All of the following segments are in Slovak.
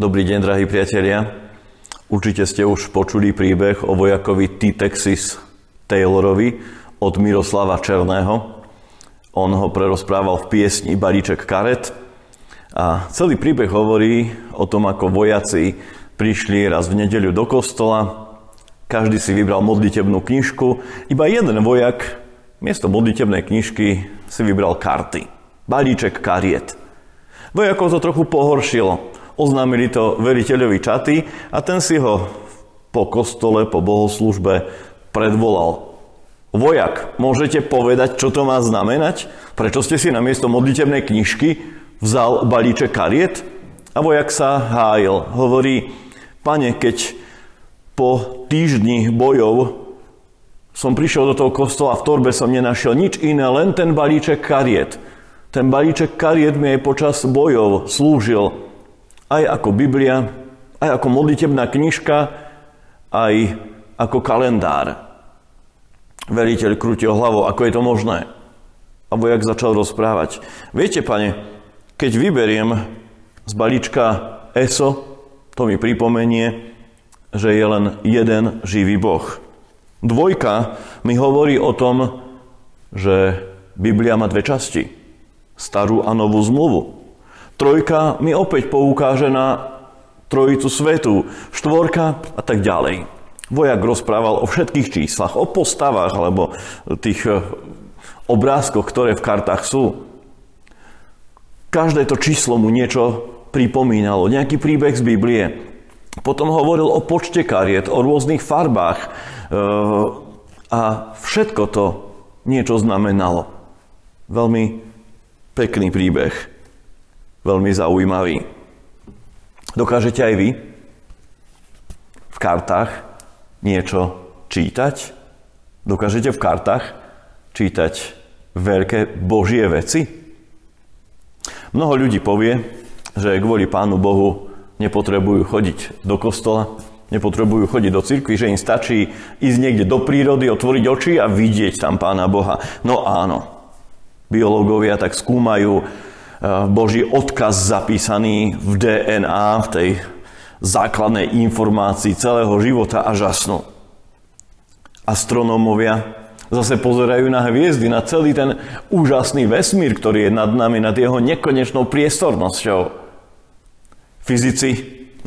Dobrý deň, drahí priatelia. Určite ste už počuli príbeh o vojakovi T. Texas Taylorovi od Miroslava Černého. On ho prerozprával v piesni Balíček karet. A celý príbeh hovorí o tom, ako vojaci prišli raz v nedeľu do kostola. Každý si vybral modlitebnú knižku. Iba jeden vojak miesto modlitebnej knižky si vybral karty. Balíček kariet. Vojakov to trochu pohoršilo. Oznámili to veliteľovi čaty a ten si ho po kostole, po bohoslužbe predvolal. Vojak, môžete povedať, čo to má znamenať? Prečo ste si namiesto modlitebnej knižky vzal balíček kariet? A vojak sa hájil. Hovorí, pane, keď po týždni bojov som prišiel do toho kostola, v torbe som nenašiel nič iné, len ten balíček kariet. Ten balíček kariet mi aj počas bojov slúžil aj ako Biblia, aj ako modlitebná knižka, aj ako kalendár. Veliteľ krútil hlavou, ako je to možné. A vojak začal rozprávať. Viete, pane, keď vyberiem z balíčka ESO, to mi pripomenie, že je len jeden živý Boh. Dvojka mi hovorí o tom, že Biblia má dve časti. Starú a novú zmluvu. Trojka mi opäť poukáže na trojicu svetú, štvorka a tak ďalej. Vojak rozprával o všetkých číslach, o postavách alebo tých obrázkoch, ktoré v kartách sú. Každé to číslo mu niečo pripomínalo, nejaký príbeh z Biblie. Potom hovoril o počte kariet, o rôznych farbách a všetko to niečo znamenalo. Veľmi pekný príbeh, veľmi zaujímavý. Dokážete aj vy v kartách niečo čítať? Dokážete v kartách čítať veľké Božie veci? Mnoho ľudí povie, že kvôli Pánu Bohu nepotrebujú chodiť do kostola, nepotrebujú chodiť do cirkvi, že im stačí ísť niekde do prírody, otvoriť oči a vidieť tam Pána Boha. No áno. Biológovia tak skúmajú Boží odkaz zapísaný v DNA, v tej základnej informácii celého života a žasnú. Astronómovia zase pozerajú na hviezdy, na celý ten úžasný vesmír, ktorý je nad nami, nad jeho nekonečnou priestornosťou. Fyzici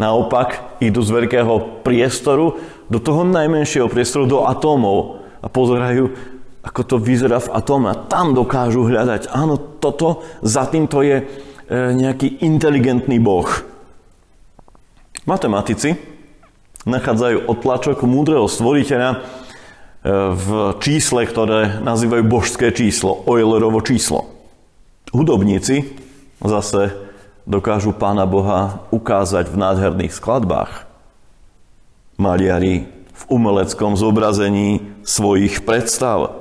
naopak idú z veľkého priestoru do toho najmenšieho priestoru, do atómov a pozerajú, ako to vyzerá v atóme. A tam dokážu hľadať. Áno, toto, za týmto je nejaký inteligentný boh. Matematici nachádzajú odtlačok múdreho stvoriteľa v čísle, ktoré nazývajú božské číslo, Eulerovo číslo. Hudobníci zase dokážu Pána Boha ukázať v nádherných skladbách. Maliari v umeleckom zobrazení svojich predstav.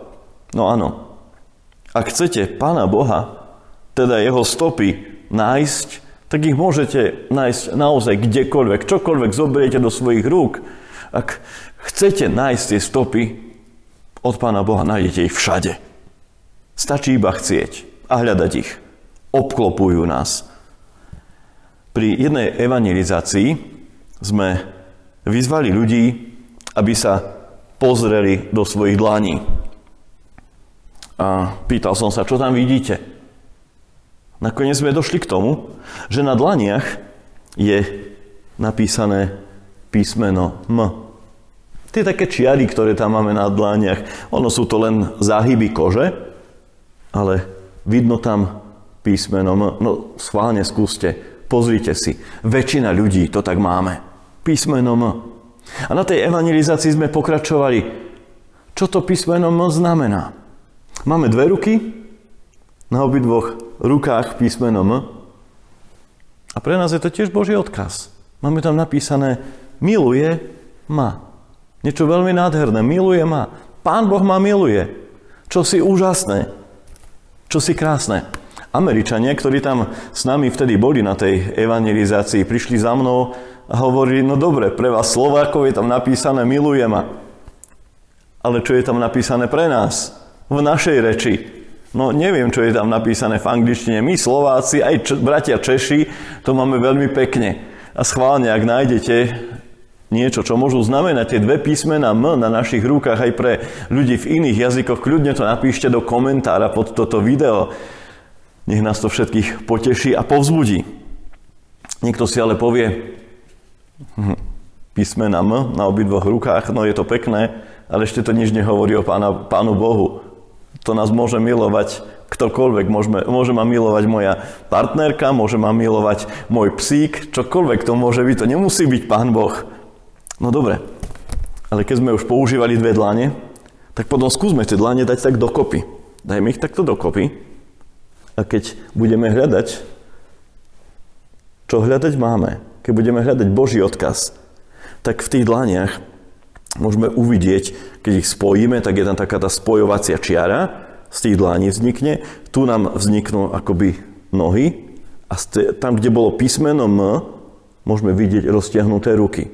No áno, ak chcete Pána Boha, teda jeho stopy, nájsť, tak ich môžete nájsť naozaj kdekoľvek, čokoľvek zoberiete do svojich rúk. Ak chcete nájsť tie stopy od Pána Boha, nájdete ich všade. Stačí iba chcieť a hľadať ich. Obklopujú nás. Pri jednej evangelizácii sme vyzvali ľudí, aby sa pozreli do svojich dlaní. A pýtal som sa, čo tam vidíte? Nakoniec sme došli k tomu, že na dlaniach je napísané písmeno M. Tie také čiary, ktoré tam máme na dlaniach, ono sú to len záhyby kože, ale vidno tam písmeno M. No schválne skúste, pozrite si. Väčšina ľudí to tak máme. Písmeno M. A na tej evangelizácii sme pokračovali. Čo to písmeno M znamená? Máme dve ruky, na obidvoch rukách písmeno M. A pre nás je to tiež Boží odkaz. Máme tam napísané miluje ma. Niečo veľmi nádherné. Miluje ma. Pán Boh ma miluje. Čo si úžasné. Čo si krásne. Američania, ktorí tam s nami vtedy boli na tej evangelizácii, prišli za mnou a hovorili, no dobre, pre vás Slovákov je tam napísané miluje ma. Ale čo je tam napísané pre nás? V našej reči. No neviem, čo je tam napísané v angličtine. My Slováci, aj bratia Češi, to máme veľmi pekne. A schválne, ak nájdete niečo, čo môžu znamenať tie dve písmena M na našich rukách aj pre ľudí v iných jazykoch, kľudne to napíšte do komentára pod toto video. Nech nás to všetkých poteší a povzbudí. Niekto si ale povie, písmena M na obidvoch rukách, no je to pekné, ale ešte to nič nehovorí o Pánu Bohu. To nás môže milovať ktokoľvek. Môže ma milovať moja partnerka, môže ma milovať môj psík, čokoľvek to môže byť. To nemusí byť Pán Boh. No dobre, ale keď sme už používali dve dlane, tak potom skúsme tie dlane dať tak dokopy. Dajme ich takto dokopy. A keď budeme hľadať, čo hľadať máme, keď budeme hľadať Boží odkaz, tak v tých dlaniach môžeme uvidieť, keď ich spojíme, tak je tam taká tá spojovacia čiara, z tých dlaní vznikne, tu nám vzniknú akoby nohy a tam, kde bolo písmeno M, môžeme vidieť roztiahnuté ruky.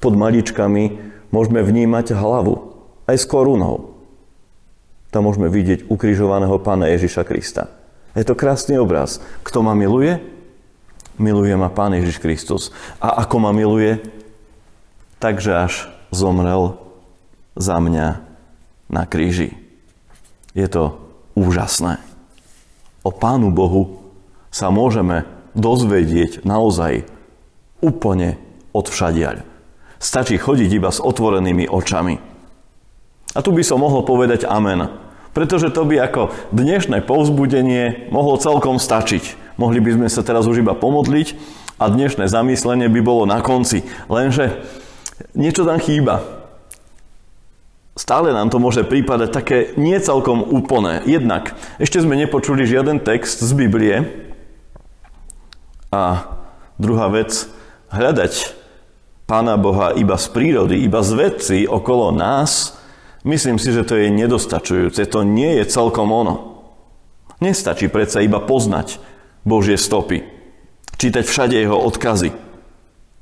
Pod maličkami môžeme vnímať hlavu, aj s korunou. Tam môžeme vidieť ukrižovaného Pána Ježiša Krista. Je to krásny obraz. Kto ma miluje? Miluje ma Pán Ježiš Kristus. A ako ma miluje? Takže až zomrel za mňa na kríži. Je to úžasné. O Pánu Bohu sa môžeme dozvedieť naozaj úplne odvšadiaľ. Stačí chodiť iba s otvorenými očami. A tu by som mohol povedať amen. Pretože to by ako dnešné povzbudenie mohlo celkom stačiť. Mohli by sme sa teraz už iba pomodliť a dnešné zamyslenie by bolo na konci. Lenže niečo tam chýba. Stále nám to môže prípadať také nie celkom úplné. Jednak ešte sme nepočuli žiaden text z Biblie. A druhá vec, hľadať Pána Boha iba z prírody, iba z vecí okolo nás, myslím si, že to je nedostačujúce. To nie je celkom ono. Nestačí predsa iba poznať Božie stopy. Čítať všade jeho odkazy.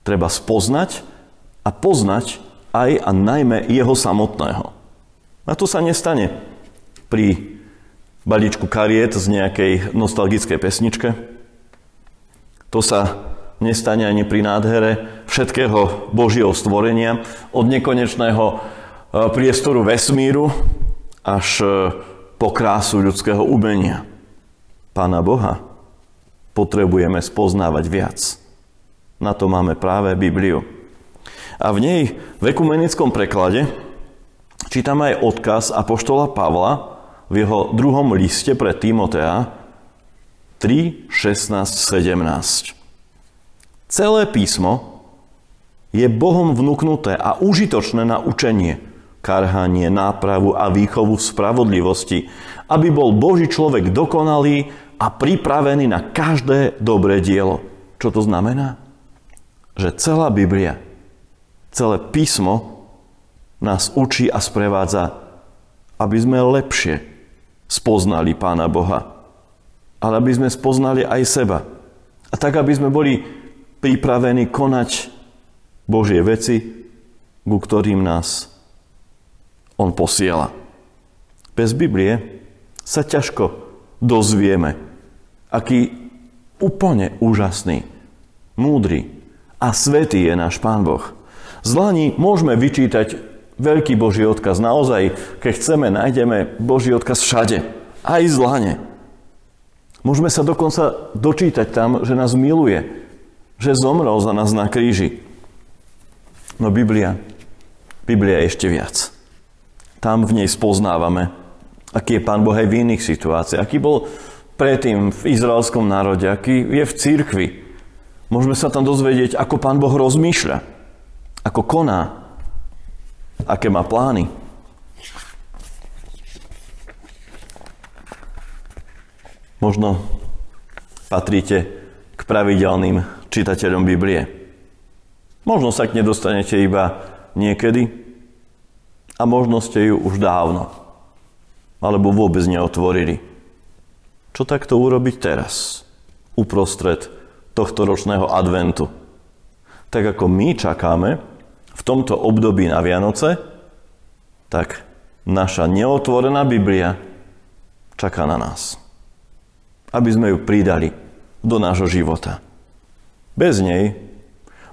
Treba spoznať a poznať aj a najmä jeho samotného. A to sa nestane pri balíčku kariet z nejakej nostalgickej pesničke. To sa nestane ani pri nádhere všetkého Božieho stvorenia, od nekonečného priestoru vesmíru až po krásu ľudského umenia. Pána Boha potrebujeme spoznávať viac. Na to máme práve Bibliu. A v nej v ekumenickom preklade čítame aj odkaz apoštola Pavla v jeho druhom liste pre Timotea 3:16-17. Celé písmo je Bohom vnuknuté a užitočné na učenie, karhanie, nápravu a výchovu v spravodlivosti, aby bol Boží človek dokonalý a pripravený na každé dobré dielo. Čo to znamená? Že celá Biblia, celé písmo nás učí a sprevádza, aby sme lepšie spoznali Pána Boha. Ale aby sme spoznali aj seba. A tak, aby sme boli pripravení konať Božie veci, ku ktorým nás on posiela. Bez Biblie sa ťažko dozvieme, aký úplne úžasný, múdry a svätý je náš Pán Boh. Z dlaní môžeme vyčítať veľký Boží odkaz. Naozaj, keď chceme, nájdeme Boží odkaz všade. Aj z dlane. Môžeme sa dokonca dočítať tam, že nás miluje, že zomrel za nás na kríži. No Biblia je ešte viac. Tam v nej spoznávame, aký je Pán Boh aj v iných situáciách, aký bol predtým v izraelskom národe, aký je v cirkvi. Môžeme sa tam dozvedieť, ako Pán Boh rozmýšľa, ako koná, aké má plány. Možno patríte k pravidelným čitateľom Biblie. Možno sa k nej dostanete iba niekedy a možno ste ju už dávno alebo vôbec neotvorili. Čo takto urobiť teraz, uprostred tohto ročného adventu? Tak ako my čakáme v tomto období na Vianoce, tak naša neotvorená Biblia čaká na nás, aby sme ju pridali do nášho života. Bez nej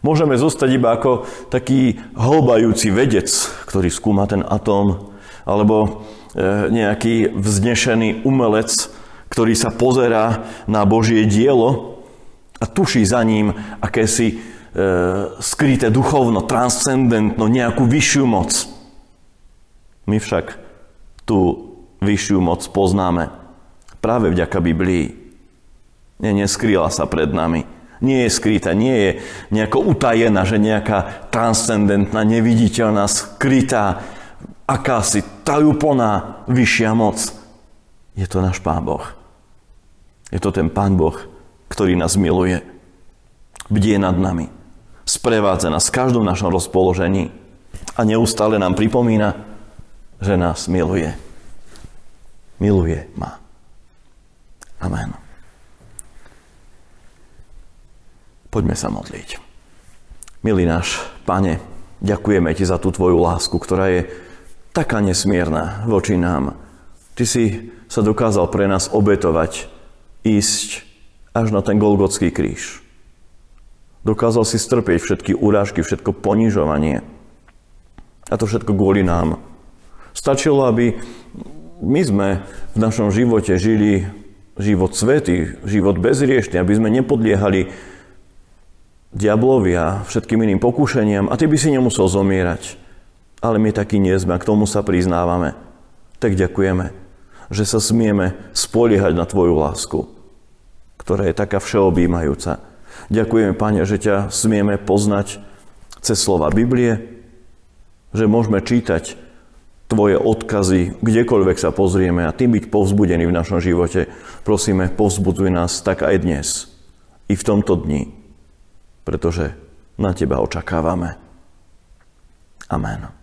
Môžeme zostať iba ako taký hĺbajúci vedec, ktorý skúma ten atóm, alebo nejaký vznešený umelec, ktorý sa pozerá na Božie dielo a tuší za ním akési skryté duchovno, transcendentno, nejakú vyššiu moc. My však tú vyššiu moc poznáme práve vďaka Biblii. Neskrýla sa pred nami. Nie je skrytá, nie je nejako utajená, že nejaká transcendentná, neviditeľná, skrytá, akási tajúplná vyššia moc. Je to náš Pán Boh. Je to ten Pán Boh, ktorý nás miluje. Bdie nad nami. Sprevádza nás v každom našom rozpoložení. A neustále nám pripomína, že nás miluje. Miluje ma. Amen. Poďme sa modliť. Milý náš Pane, ďakujeme Ti za tú Tvoju lásku, ktorá je taká nesmierna voči nám. Ty si sa dokázal pre nás obetovať, ísť až na ten Golgotský kríž. Dokázal si strpieť všetky urážky, všetko ponižovanie. A to všetko kvôli nám. Stačilo, aby my sme v našom živote žili život svätý, život bezriešný, aby sme nepodliehali diablovi a všetkým iným pokúšeniam a ty by si nemusel zomierať. Ale my takí nie sme a k tomu sa priznávame. Tak ďakujeme, že sa smieme spoliehať na Tvoju lásku, ktorá je taká všeobjímajúca. Ďakujeme, Pane, že ťa smieme poznať cez slova Biblie, že môžeme čítať Tvoje odkazy, kdekoľvek sa pozrieme a tým byť povzbudení v našom živote. Prosíme, povzbudzuj nás tak aj dnes, i v tomto dni, pretože na Teba očakávame. Amen.